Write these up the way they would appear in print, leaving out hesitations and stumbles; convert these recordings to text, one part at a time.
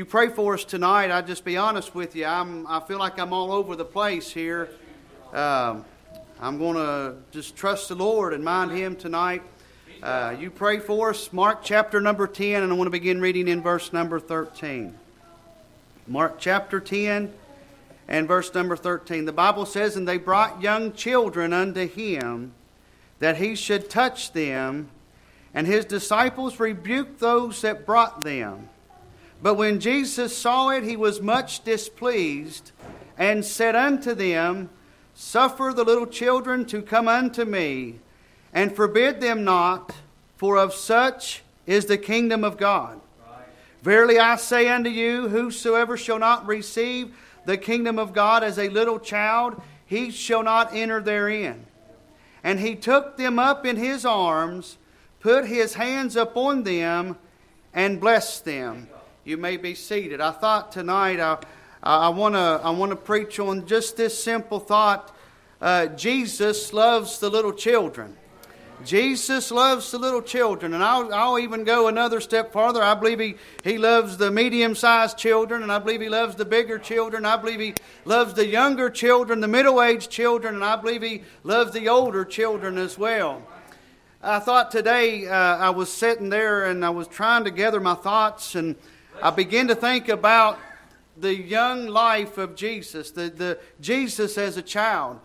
You pray for us tonight. I'll just be honest with you. I feel like I'm all over the place here. I'm going to just trust the Lord and mind Him tonight. You pray for us. Mark chapter number 10, and I want to begin reading in verse number 13. Mark chapter 10 and verse number 13. The Bible says, "And they brought young children unto Him, that He should touch them. And His disciples rebuked those that brought them. But when Jesus saw it, He was much displeased, and said unto them, Suffer the little children to come unto me, and forbid them not, for of such is the kingdom of God. Right. Verily I say unto you, whosoever shall not receive the kingdom of God as a little child, he shall not enter therein. And He took them up in His arms, put His hands upon them, and blessed them." You may be seated. I thought tonight I want to preach on just this simple thought. Jesus loves the little children. Jesus loves the little children. And I'll even go another step farther. I believe He loves the medium-sized children, and I believe He loves the bigger children. I believe He loves the younger children, the middle-aged children, and I believe He loves the older children as well. I thought today, I was sitting there and I was trying to gather my thoughts, and I began to think about the young life of Jesus, the Jesus as a child.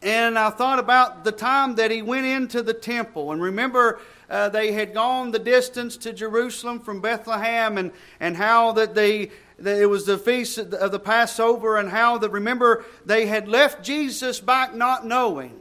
And I thought about the time that He went into the temple. And remember, they had gone the distance to Jerusalem from Bethlehem, and how that it was the feast of the Passover, and how that, remember, they had left Jesus back not knowing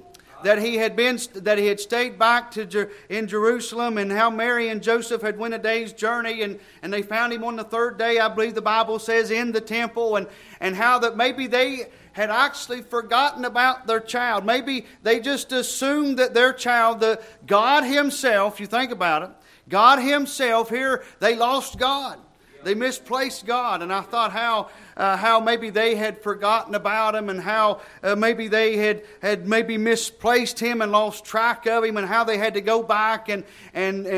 that he had stayed back in Jerusalem, and how Mary and Joseph had went a day's journey, and they found Him on the third day, I believe the Bible says, in the temple, and how that maybe they had actually forgotten about their child. Maybe they just assumed that their child, the God Himself, you think about it, God Himself here, they lost God. They misplaced God, and I thought how maybe they had forgotten about Him, and how maybe they had maybe misplaced Him and lost track of Him, and how they had to go back and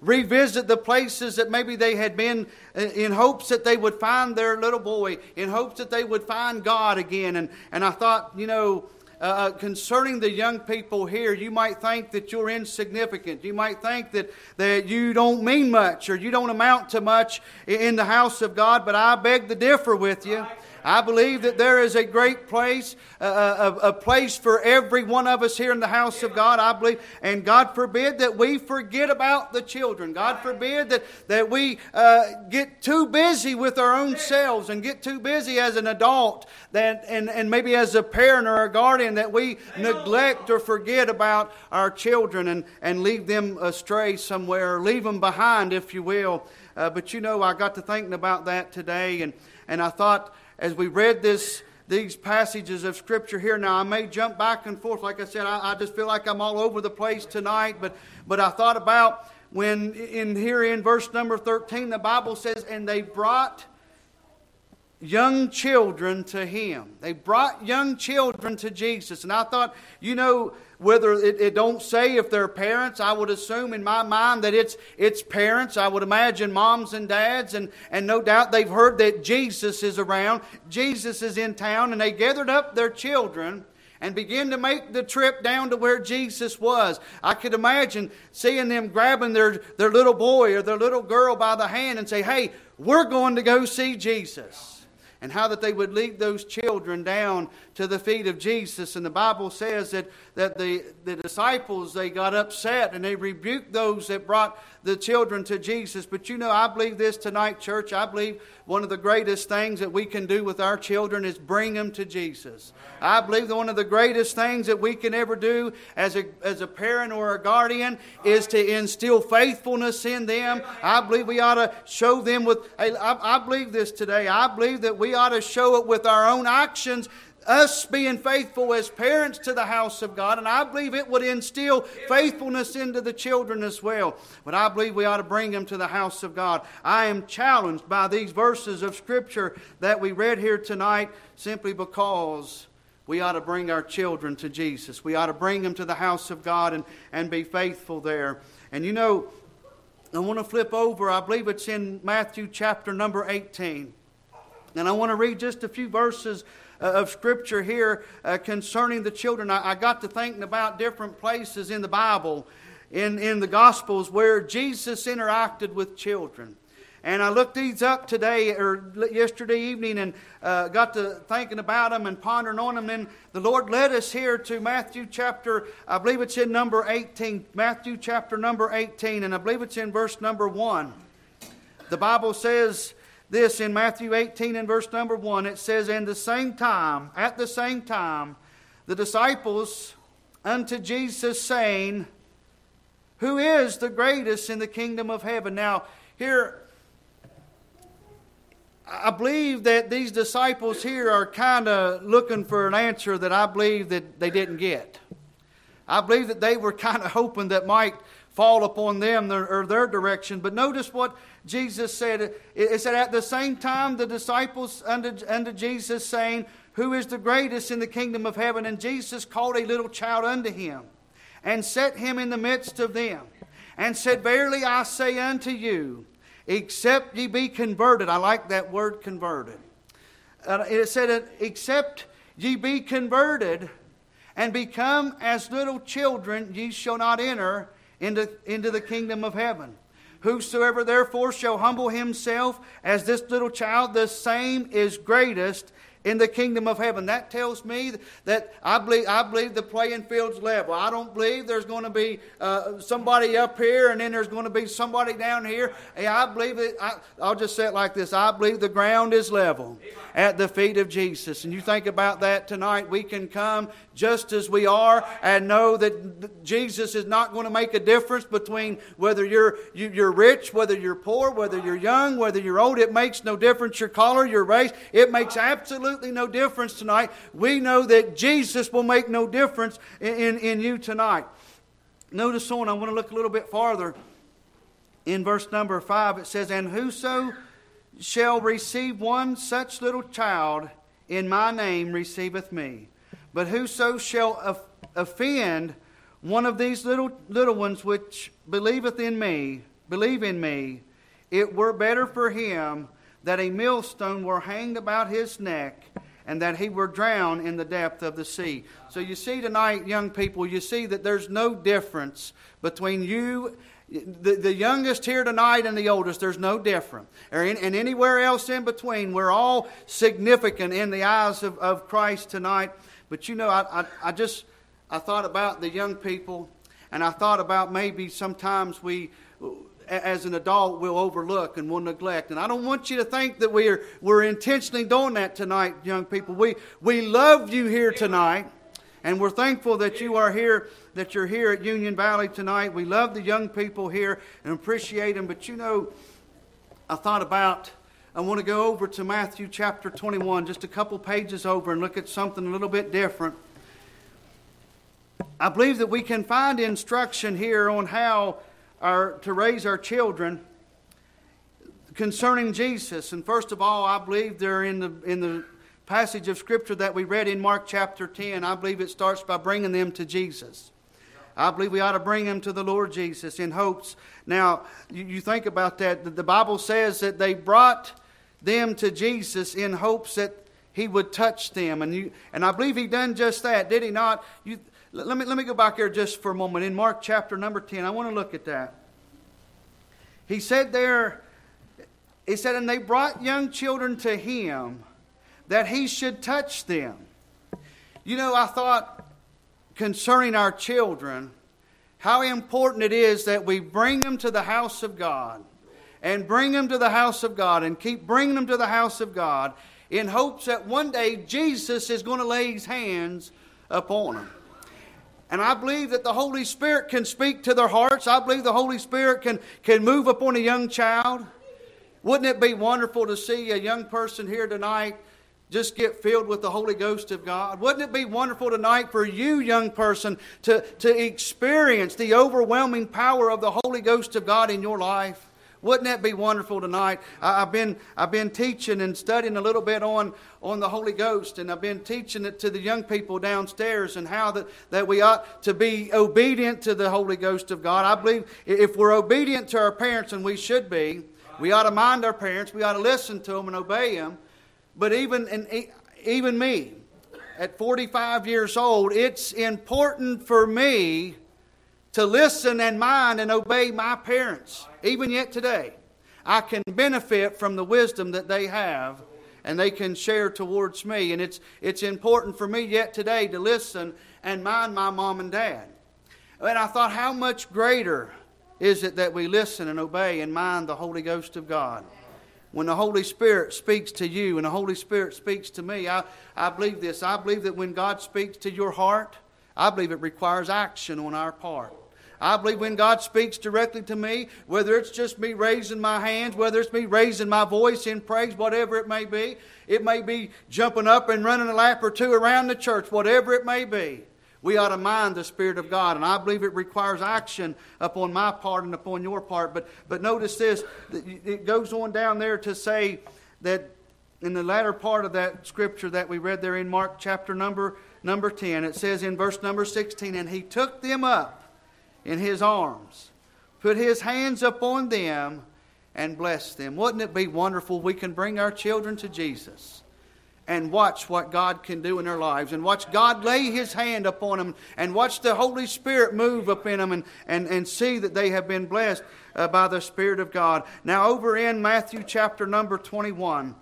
revisit the places that maybe they had been in hopes that they would find their little boy, in hopes that they would find God again. And I thought, concerning the young people here, you might think that you're insignificant. You might think that you don't mean much, or you don't amount to much in the house of God, but I beg to differ with you. I believe that there is a great place, a place for every one of us here in the house of God, I believe. And God forbid that we forget about the children. God forbid that we get too busy with our own selves, and get too busy as an adult, and maybe as a parent or a guardian, that we neglect or forget about our children, and leave them astray somewhere, or leave them behind, if you will. But I got to thinking about that today, and I thought, as we read these passages of Scripture here, now I may jump back and forth. Like I said, I just feel like I'm all over the place tonight. But I thought about when in verse number 13, the Bible says, "And they brought young children to Him." They brought young children to Jesus. And I thought, whether it don't say if they're parents, I would assume in my mind that it's parents. I would imagine moms and dads, and no doubt they've heard that Jesus is around, Jesus is in town, and they gathered up their children and began to make the trip down to where Jesus was. I could imagine seeing them grabbing their little boy or their little girl by the hand and say, "Hey, we're going to go see Jesus." And how that they would lead those children down to the feet of Jesus. And the Bible says that the disciples, they got upset, and they rebuked those that brought the children to Jesus. But I believe this tonight, church. I believe one of the greatest things that we can do with our children is bring them to Jesus. I believe that one of the greatest things that we can ever do as a parent or a guardian is to instill faithfulness in them. I believe we ought to show them I believe this today. I believe that we ought to show it with our own actions, us being faithful as parents to the house of God. And I believe it would instill faithfulness into the children as well. But I believe we ought to bring them to the house of God. I am challenged by these verses of Scripture that we read here tonight, simply because we ought to bring our children to Jesus. We ought to bring them to the house of God and be faithful there. And I want to flip over. I believe it's in Matthew chapter number 18. And I want to read just a few verses of Scripture here concerning the children. I got to thinking about different places in the Bible, in the Gospels, where Jesus interacted with children. And I looked these up today or yesterday evening and got to thinking about them and pondering on them. And the Lord led us here to Matthew chapter, I believe it's in number 18. Matthew chapter number 18, and I believe it's in verse number 1. The Bible says this in Matthew 18 and verse number 1. It says, "And at the same time, the disciples unto Jesus saying, Who is the greatest in the kingdom of heaven?" Now, here, I believe that these disciples here are kind of looking for an answer that I believe that they didn't get. I believe that they were kind of hoping that might fall upon them or their direction. But notice what Jesus said. It said, "At the same time, the disciples unto Jesus saying, Who is the greatest in the kingdom of heaven? And Jesus called a little child unto him, and set him in the midst of them, and said, Verily I say unto you, except ye be converted." I like that word, converted. It said, "Except ye be converted, and become as little children, ye shall not enter into the kingdom of heaven. Whosoever therefore shall humble himself as this little child, the same is greatest in the kingdom of heaven." That tells me that I believe the playing field's level. I don't believe there's going to be somebody up here and then there's going to be somebody down here. I believe it. I'll just say it like this. I believe the ground is level at the feet of Jesus. And you think about that tonight. We can come just as we are and know that Jesus is not going to make a difference between whether you're rich, whether you're poor, whether you're young, whether you're old. It makes no difference your color, your race. It makes absolutely no difference tonight. We know that Jesus will make no difference in you tonight. Notice on, I want to look a little bit farther. In verse number 5 it says, "And whoso shall receive one such little child in my name receiveth me. But whoso shall offend one of these little ones which believe in me, it were better for him that a millstone were hanged about his neck, and that he were drowned in the depth of the sea." So you see tonight, young people, you see that there's no difference between you, the youngest here tonight, and the oldest. There's no difference. And anywhere else in between, we're all significant in the eyes of Christ tonight. But you know, I thought about the young people, and I thought about maybe sometimes we, as an adult, we'll overlook and we'll neglect. And I don't want you to think that we're intentionally doing that tonight, young people. We love you here tonight, and we're thankful that you are here, that you're here at Union Valley tonight. We love the young people here and appreciate them. But you know, I want to go over to Matthew chapter 21, just a couple pages over, and look at something a little bit different. I believe that we can find instruction here on how to raise our children concerning Jesus. And first of all, I believe they're in the passage of Scripture that we read in Mark chapter 10. I believe it starts by bringing them to Jesus. I believe we ought to bring them to the Lord Jesus in hopes. Now, you think about that. The Bible says that they brought them to Jesus in hopes that He would touch them. And I believe He done just that, did He not? Let me go back here just for a moment. In Mark chapter number 10, I want to look at that. He said, "And they brought young children to Him, that He should touch them." You know, I thought concerning our children, how important it is that we bring them to the house of God. And bring them to the house of God. And keep bringing them to the house of God. In hopes that one day Jesus is going to lay His hands upon them. And I believe that the Holy Spirit can speak to their hearts. I believe the Holy Spirit can move upon a young child. Wouldn't it be wonderful to see a young person here tonight just get filled with the Holy Ghost of God? Wouldn't it be wonderful tonight for you, young person, to experience the overwhelming power of the Holy Ghost of God in your life? Wouldn't that be wonderful tonight? I've been teaching and studying a little bit on the Holy Ghost, and I've been teaching it to the young people downstairs and how that we ought to be obedient to the Holy Ghost of God. I believe if we're obedient to our parents, and we should be, we ought to mind our parents, we ought to listen to them and obey them. But even me, at 45 years old, it's important for me to listen and mind and obey my parents. Even yet today, I can benefit from the wisdom that they have, and they can share towards me. And it's important for me yet today to listen and mind my mom and dad. And I thought, how much greater is it that we listen and obey and mind the Holy Ghost of God? When the Holy Spirit speaks to you and the Holy Spirit speaks to me, I believe this. I believe that when God speaks to your heart, I believe it requires action on our part. I believe when God speaks directly to me, whether it's just me raising my hands, whether it's me raising my voice in praise, whatever it may be jumping up and running a lap or two around the church, whatever it may be, we ought to mind the Spirit of God. And I believe it requires action upon my part and upon your part. But notice this, it goes on down there to say that in the latter part of that scripture that we read there in Mark chapter number 10, it says in verse number 16, "And he took them up in his arms, put his hands upon them, and blessed them." Wouldn't it be wonderful? We can bring our children to Jesus and watch what God can do in their lives, and watch God lay His hand upon them, and watch the Holy Spirit move up in them, and see that they have been blessed by the Spirit of God. Now over in Matthew chapter number 21,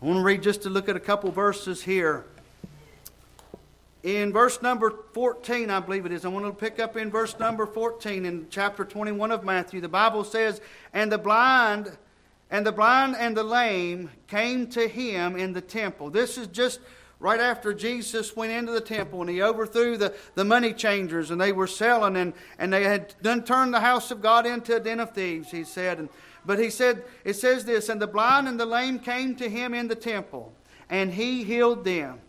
I want to read just to look at a couple verses here. In verse number 14, I believe it is, I want to pick up in verse number 14 in chapter 21 of Matthew. The Bible says, And the blind and the lame came to him in the temple. This is just right after Jesus went into the temple and he overthrew the money changers, and they were selling, and they had done turned the house of God into a den of thieves, he said. But he said, it says this, "And the blind and the lame came to him in the temple, and he healed them.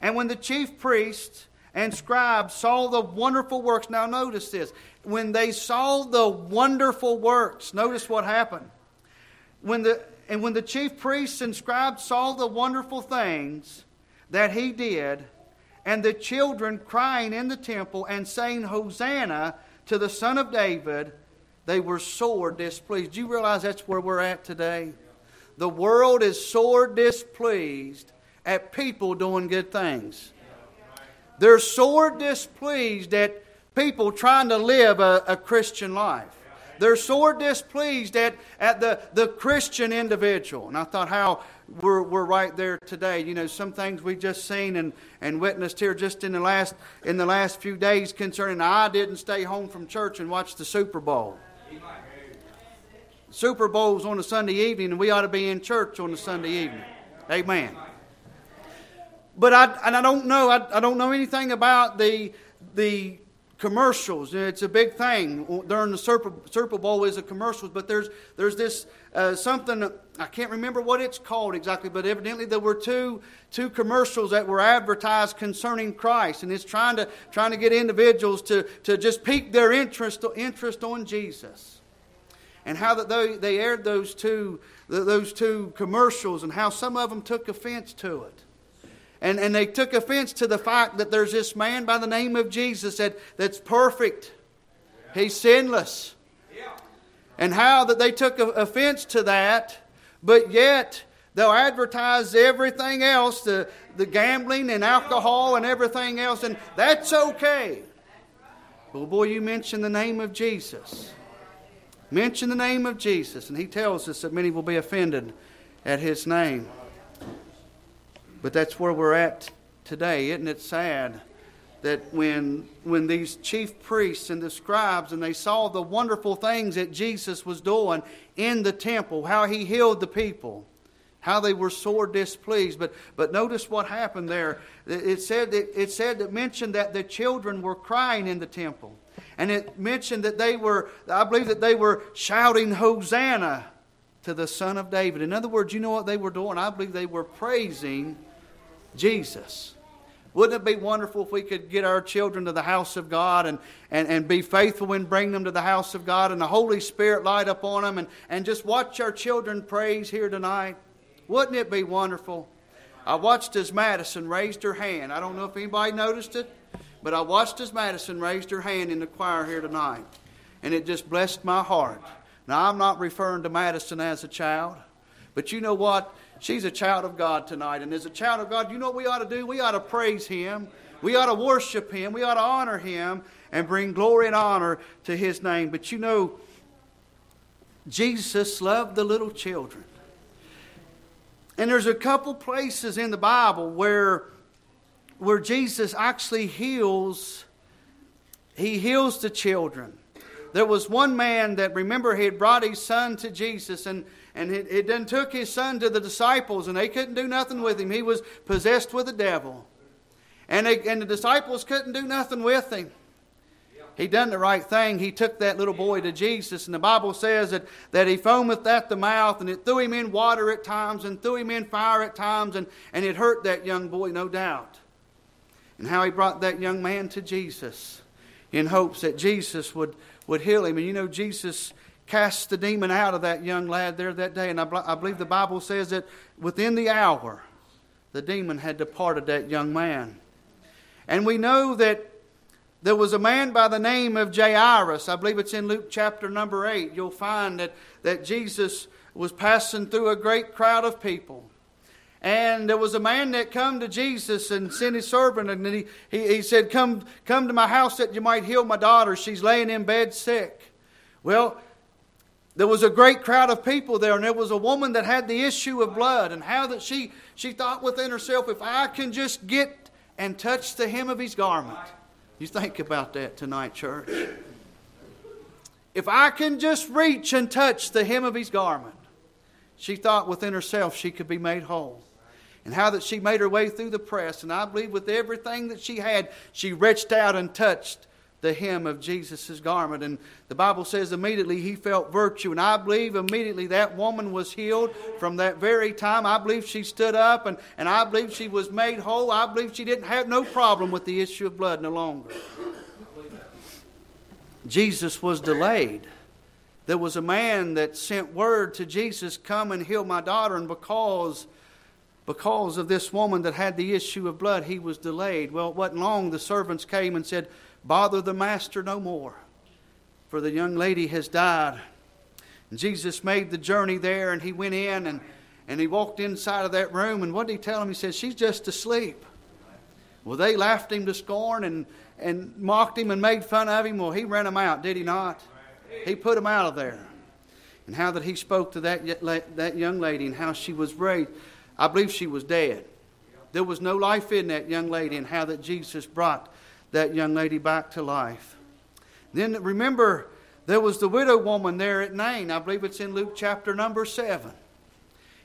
And when the chief priests and scribes saw the wonderful works," now notice this, when they saw the wonderful works, notice what happened. When the chief priests and scribes saw the wonderful things that he did, and the children crying in the temple and saying, "Hosanna to the Son of David," they were sore displeased. Do you realize that's where we're at today? The world is sore displeased at people doing good things. They're sore displeased at people trying to live a Christian life. They're sore displeased at the Christian individual. And I thought how we're right there today. You know, some things we've just seen and witnessed here just in the last few days concerning, I didn't stay home from church and watch the Super Bowl. Super Bowl's on a Sunday evening, and we ought to be in church on a Sunday evening. Amen. But I don't know anything about the commercials. It's a big thing during the Super Bowl is the commercials, but there's this something, I can't remember what it's called exactly, but evidently there were two commercials that were advertised concerning Christ, and it's trying to get individuals to just pique their interest on Jesus, and how that they aired those two commercials, and how some of them took offense to it. And they took offense to the fact that there's this man by the name of Jesus that's perfect. He's sinless. And how that they took offense to that, but yet they'll advertise everything else, the gambling and alcohol and everything else, and that's okay. Well, boy, you mention the name of Jesus. Mention the name of Jesus, and he tells us that many will be offended at his name. But that's where we're at today. Isn't it sad that when these chief priests and the scribes, and they saw the wonderful things that Jesus was doing in the temple, how he healed the people, how they were sore displeased. But notice what happened there. It mentioned that the children were crying in the temple. And it mentioned that I believe that they were shouting, "Hosanna to the Son of David." In other words, you know what they were doing? I believe they were praising Jesus. Wouldn't it be wonderful if we could get our children to the house of God and be faithful and bring them to the house of God and the Holy Spirit light up on them and just watch our children praise here tonight? Wouldn't it be wonderful? I watched as Madison raised her hand. I don't know if anybody noticed it, but I watched as Madison raised her hand in the choir here tonight. And it just blessed my heart. Now, I'm not referring to Madison as a child, but you know what? She's a child of God tonight. And as a child of God, you know what we ought to do? We ought to praise Him. We ought to worship Him. We ought to honor Him and bring glory and honor to His name. But you know, Jesus loved the little children. And there's a couple places in the Bible where Jesus actually heals. He heals the children. There was one man that, remember, he had brought his son to Jesus, and he then took his son to the disciples, and they couldn't do nothing with him. He was possessed with the devil. And the disciples couldn't do nothing with him. He done the right thing. He took that little boy to Jesus. And the Bible says that he foameth at the mouth, and it threw him in water at times, and threw him in fire at times, and it hurt that young boy, no doubt. And how he brought that young man to Jesus in hopes that Jesus would heal him. And you know, Jesus cast the demon out of that young lad there that day. And I believe the Bible says that within the hour, the demon had departed that young man. And we know that there was a man by the name of Jairus. I believe it's in Luke chapter number 8. You'll find that Jesus was passing through a great crowd of people. And there was a man that come to Jesus and sent his servant. And he said, Come to my house that you might heal my daughter. She's laying in bed sick. Well, there was a great crowd of people there. And there was a woman that had the issue of blood. And how that she thought within herself, if I can just get and touch the hem of his garment. You think about that tonight, church. If I can just reach and touch the hem of his garment, she thought within herself she could be made whole. And how that she made her way through the press, and I believe with everything that she had, she reached out and touched the hem of Jesus' garment. And the Bible says immediately he felt virtue. And I believe immediately that woman was healed from that very time. I believe she stood up and I believe she was made whole. I believe she didn't have no problem with the issue of blood no longer. Jesus was delayed. There was a man that sent word to Jesus, come and heal my daughter. And because of this woman that had the issue of blood, he was delayed. Well, it wasn't long. The servants came and said, bother the master no more, for the young lady has died. And Jesus made the journey there, and he went in and he walked inside of that room. And what did he tell him? He said, she's just asleep. Well, they laughed him to scorn and mocked him and made fun of him. Well, he ran him out, did he not? He put him out of there. And how that he spoke to that young lady and how she was raised. I believe she was dead. There was no life in that young lady, and how that Jesus brought that young lady back to life. Then remember, there was the widow woman there at Nain. I believe it's in Luke chapter number 7.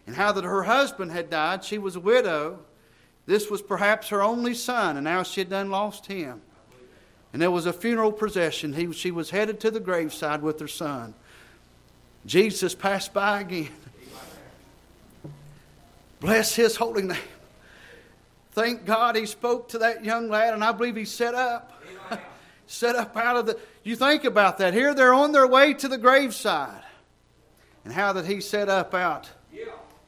And how that her husband had died. She was a widow. This was perhaps her only son, and now she had done lost him. And there was a funeral procession. She was headed to the graveside with her son. Jesus passed by again. Bless His holy name. Thank God He spoke to that young lad, and I believe he set up. Set up out of the... You think about that. Here they're on their way to the graveside. And how that He set up out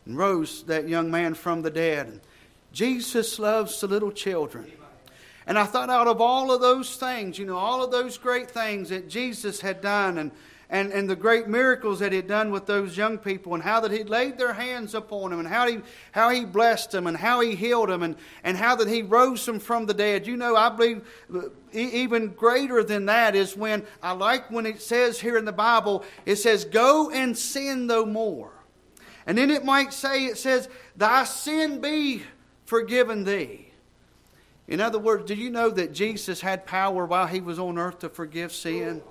and rose that young man from the dead. And Jesus loves the little children. And I thought out of all of those things, you know, all of those great things that Jesus had done and the great miracles that He'd done with those young people, and how that He laid their hands upon them, and how he blessed them, and how He healed them, and how that He rose them from the dead. You know, I believe even greater than that is when, I like when it says here in the Bible, it says, go and sin no more. And then it says, thy sin be forgiven thee. In other words, do you know that Jesus had power while He was on earth to forgive sin?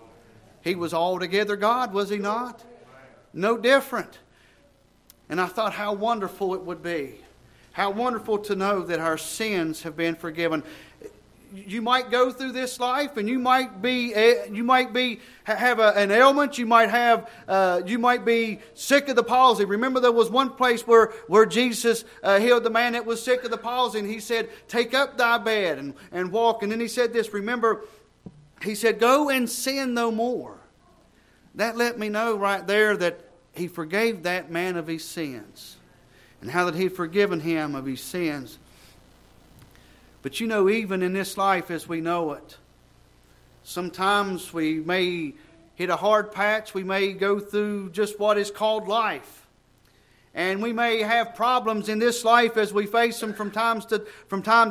He was altogether God, was He not? No different. And I thought how wonderful it would be. How wonderful to know that our sins have been forgiven. you might go through this life, and you might have an ailment. You might be sick of the palsy. Remember, there was one place where Jesus healed the man that was sick of the palsy, and he said, "Take up thy bed and walk." And then he said this. Remember, he said, "Go and sin no more." That let me know right there that he forgave that man of his sins, and how that he had forgiven him of his sins. But you know, even in this life as we know it, sometimes we may hit a hard patch. We may go through just what is called life. And we may have problems in this life as we face them from time to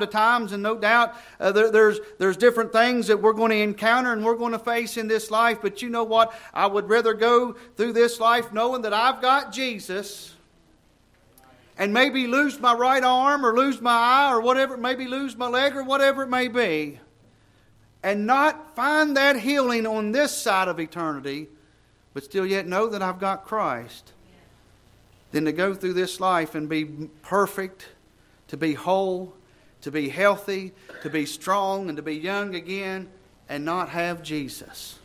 time. And no doubt there's different things that we're going to encounter and we're going to face in this life. But you know what? I would rather go through this life knowing that I've got Jesus, and maybe lose my right arm or lose my eye or whatever, maybe lose my leg or whatever it may be, and not find that healing on this side of eternity, but still yet know that I've got Christ, than to go through this life and be perfect, to be whole, to be healthy, to be strong, and to be young again, and not have Jesus.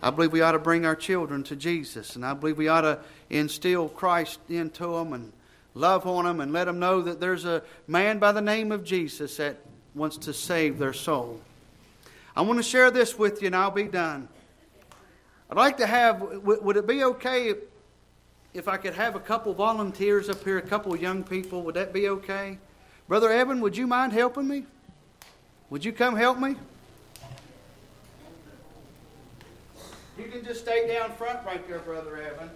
I believe we ought to bring our children to Jesus, and I believe we ought to instill Christ into them and love on them and let them know that there's a man by the name of Jesus that wants to save their soul. I want to share this with you, and I'll be done. I'd like to have, would it be okay if I could have a couple volunteers up here, a couple young people? Would that be okay? Brother Evan, would you mind helping me? Would you come help me? You can just stay down front right there, Brother Evan.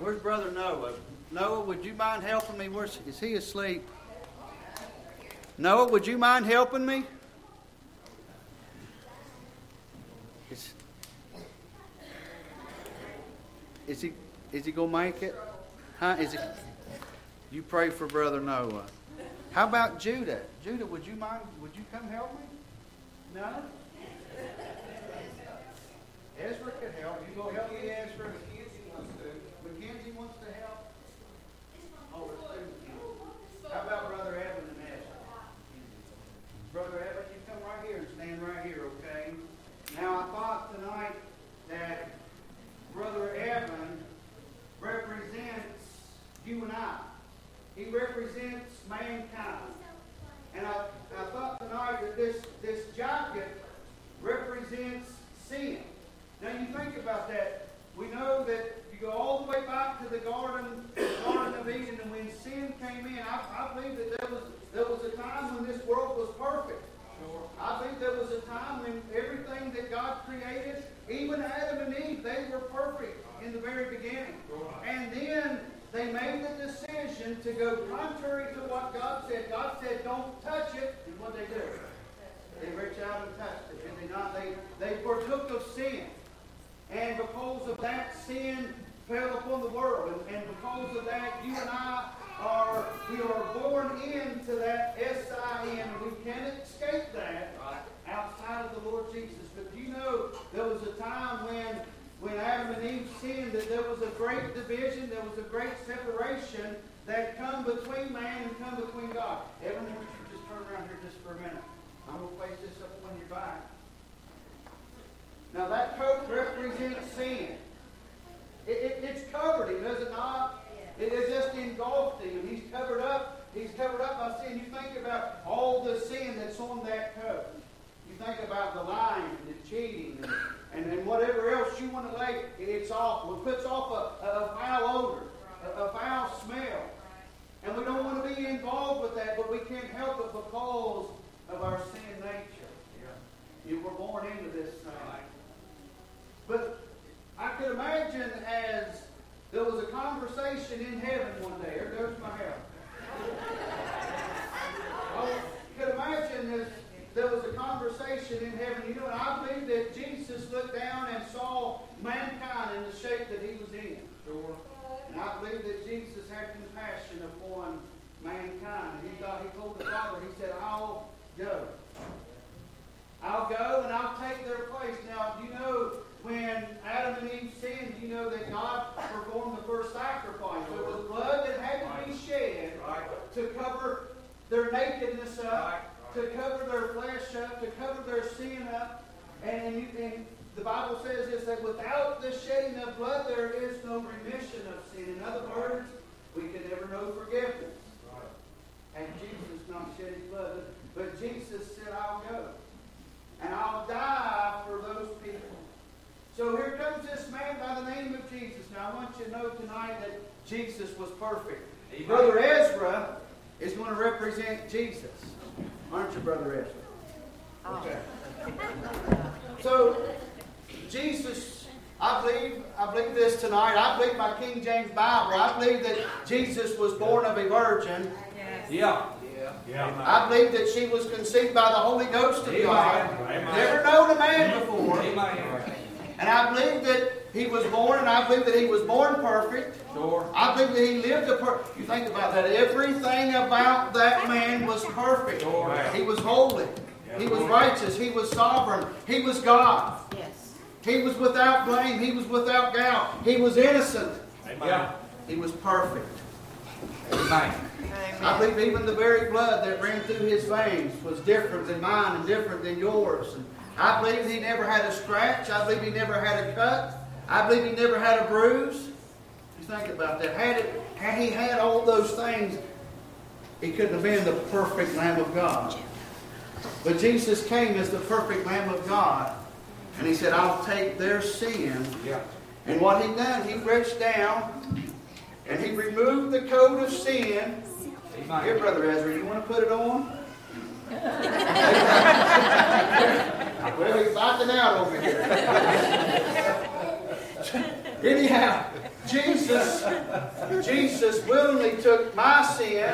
Where's Brother Noah? Noah, would you mind helping me? Is he asleep? Noah, would you mind helping me? Is he going to make it? Huh? Is he? You pray for Brother Noah. How about Judah? Judah, would you mind? Would you come help me? No? Ezra could help. You go help me, Ezra. Mackenzie wants to. Mackenzie wants to help. Oh, how about Brother Evan and Ezra? Brother Evan, you come right here and stand right here, okay? Now, I thought tonight that Brother Evan represents you and I. He represents mankind. And I thought tonight that this jacket represents sin. Now you think about that. We know that you go all the way back to the Garden of Eden, and when sin came in, I believe that there was a time when this world was perfect. Sure. I think there was a time when everything that God created, even Adam and Eve, they were perfect in the very beginning. Sure. And then they made the decision to go contrary to what God said. God said, "Don't touch it," and what they do? They reached out and touched it. Did they not? They partook of sin. And because of that, sin fell upon the world. And because of that, you and I we are born into that sin. We can't escape that outside of the Lord Jesus. But you know, there was a time when Adam and Eve sinned, that there was a great division, there was a great separation that come between man and come between God. Everyone, would you just turn around here just for a minute? I'm going to place this up on your back. Now that coat represents sin. It's covered him, does it not? It is just engulfed him. He's covered up. He's covered up by sin. You think about all the sin that's on that coat. You think about the lying and the cheating and whatever else you want to lay. It's awful. It puts off a foul odor, a foul smell. And we don't want to be involved with that, but we can't help it because of our sin nature. Yeah. You were born into this thing. But I could imagine as there was a conversation in heaven one day. There goes my hair. I could imagine as there was a conversation in heaven. You know, and I believe that Jesus looked down and saw mankind in the shape that he was in. Sure. And I believe that Jesus had compassion upon mankind. And he told the Father, he said, I'll go and I'll take their place. Now, you know, when Adam and Eve sinned, you know that God performed the first sacrifice. It was blood that had to be shed to cover their nakedness up, to cover their flesh up, to cover their sin up. And the Bible says is that without the shedding of blood, there is no remission of sin. In other words, we can never know forgiveness. And Jesus not shed his blood, but Jesus said, I'll go. And I'll die for those people. So here comes this man by the name of Jesus. Now I want you to know tonight that Jesus was perfect. Amen. Brother Ezra is going to represent Jesus. Aren't you, Brother Ezra? Oh. Okay. So, Jesus, I believe this tonight. I believe my King James Bible. I believe that Jesus was born of a virgin. Yes. Yeah. Yeah. I believe that she was conceived by the Holy Ghost of God. Amen. Never known a man before. Amen. And I believe that he was born, and I believe that he was born perfect. Sure. I believe that he lived a perfect... You think about that. Everything about that man was perfect. Sure. He was holy. He was righteous. He was sovereign. He was God. Yes. He was without blame. He was without doubt. He was innocent. Amen. He was perfect. Amen. I believe even the very blood that ran through his veins was different than mine and different than yours. And I believe he never had a scratch. I believe he never had a cut. I believe he never had a bruise. You think about that. Had he had all those things, he couldn't have been the perfect Lamb of God. But Jesus came as the perfect Lamb of God. And he said, I'll take their sin. Yeah. And what he done, he reached down and he removed the coat of sin. Here, Brother Ezra, you want to put it on? Well, he's biting out over here. Anyhow, Jesus willingly took my sin,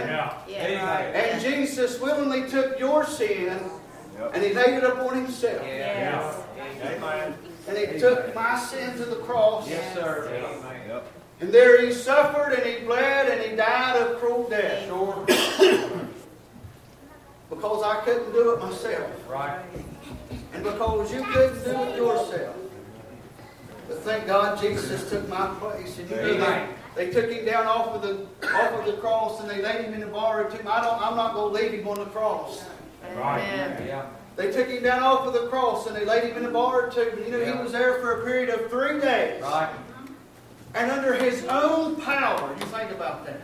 and Jesus willingly took your sin, and he laid it upon himself. Yes. Yes. And he took my sin to the cross. Yes, sir. Yes. Yes. And there he suffered, and he bled, and he died of cruel death. Sure. Because I couldn't do it myself. Right. And because you couldn't do it yourself. But thank God Jesus took my place. And you know that. They took him down off of the cross and they laid him in a borrowed tomb. I'm not going to leave him on the cross. Right. Yeah. They took him down off of the cross and they laid him in a borrowed tomb. You know, he was there for a period of 3 days. Right. And under his own power, you think about that.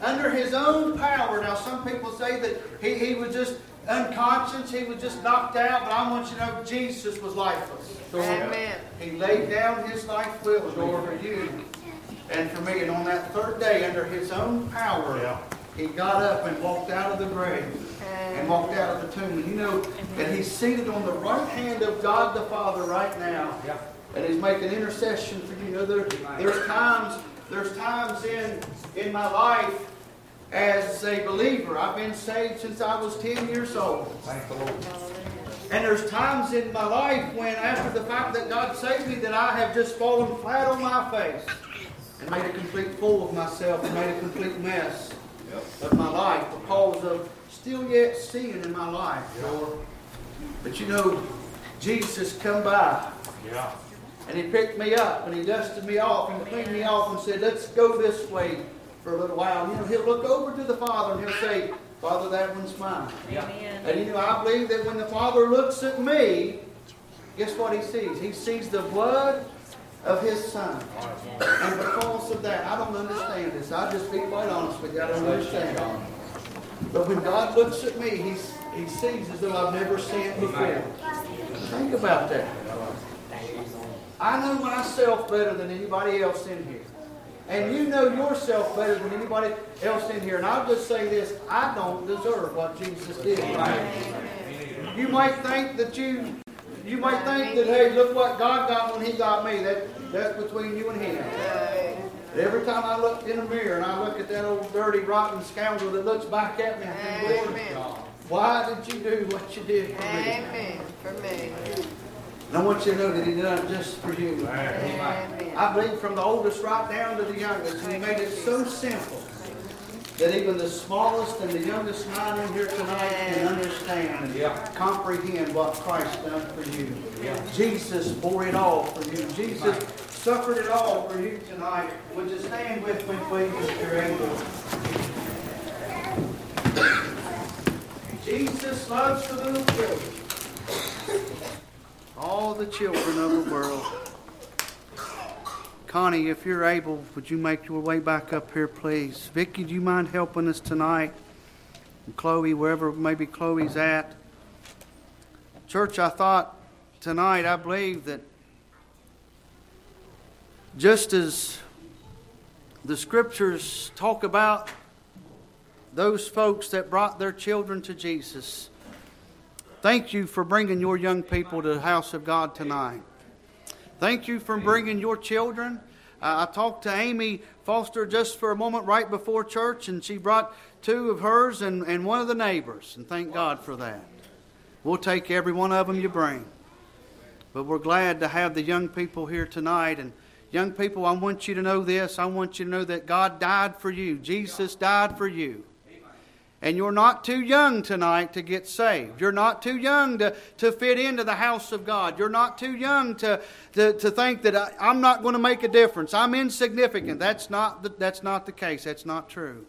Under his own power. Now, some people say that he was just unconscious. He was just knocked out. But I want you to know Jesus was lifeless. Sure. Amen. He laid down his life will for you and for me. And on that 3rd day, under his own power, he got up and walked out of the grave and walked out of the tomb. And you know that he's seated on the right hand of God the Father right now. Yeah. And he's making intercession for you. You know, there's times in my life as a believer. I've been saved since I was 10 years old. Thank the Lord. And there's times in my life when after the fact that God saved me that I have just fallen flat on my face and made a complete fool of myself and made a complete mess of my life because of still yet sin in my life. Lord. But you know, Jesus come by. Yeah. And he picked me up and he dusted me off and cleaned me off and said, let's go this way for a little while. You know, he'll look over to the Father and he'll say, Father, that one's mine. Amen. And you know, I believe that when the Father looks at me, guess what he sees? He sees the blood of his Son. And because of that, I don't understand this. I'll just be quite honest with you. I don't understand it. But when God looks at me, he sees as though I've never sinned before. Think about that. I know myself better than anybody else in here. And you know yourself better than anybody else in here. And I'll just say this, I don't deserve what Jesus did. You might think that hey, look what God got when he got me. That's between you and him. But every time I look in the mirror and I look at that old dirty, rotten scoundrel that looks back at me, I think, Lord, why did you do what you did for me? Amen. For me. And I want you to know that he done it just for you. Amen. I believe from the oldest right down to the youngest. And he made it so simple that even the smallest and the youngest mind in here tonight can understand and comprehend what Christ done for you. Jesus bore it all for you. Jesus suffered it all for you tonight. Would you stand with me, please, Mr. Angel? Jesus loves the little children. All the children of the world. Connie, if you're able, would you make your way back up here, please? Vicki, do you mind helping us tonight? And Chloe, wherever maybe Chloe's at. Church, I thought tonight, I believe that just as the Scriptures talk about those folks that brought their children to Jesus, thank you for bringing your young people to the house of God tonight. Thank you for bringing your children. I talked to Amy Foster just for a moment right before church, and she brought two of hers and one of the neighbors, and thank God for that. We'll take every one of them you bring. But we're glad to have the young people here tonight. And young people, I want you to know this. I want you to know that God died for you. Jesus died for you. And you're not too young tonight to get saved. You're not too young to fit into the house of God. You're not too young to think that I'm not going to make a difference. I'm insignificant. That's not the case. That's not true.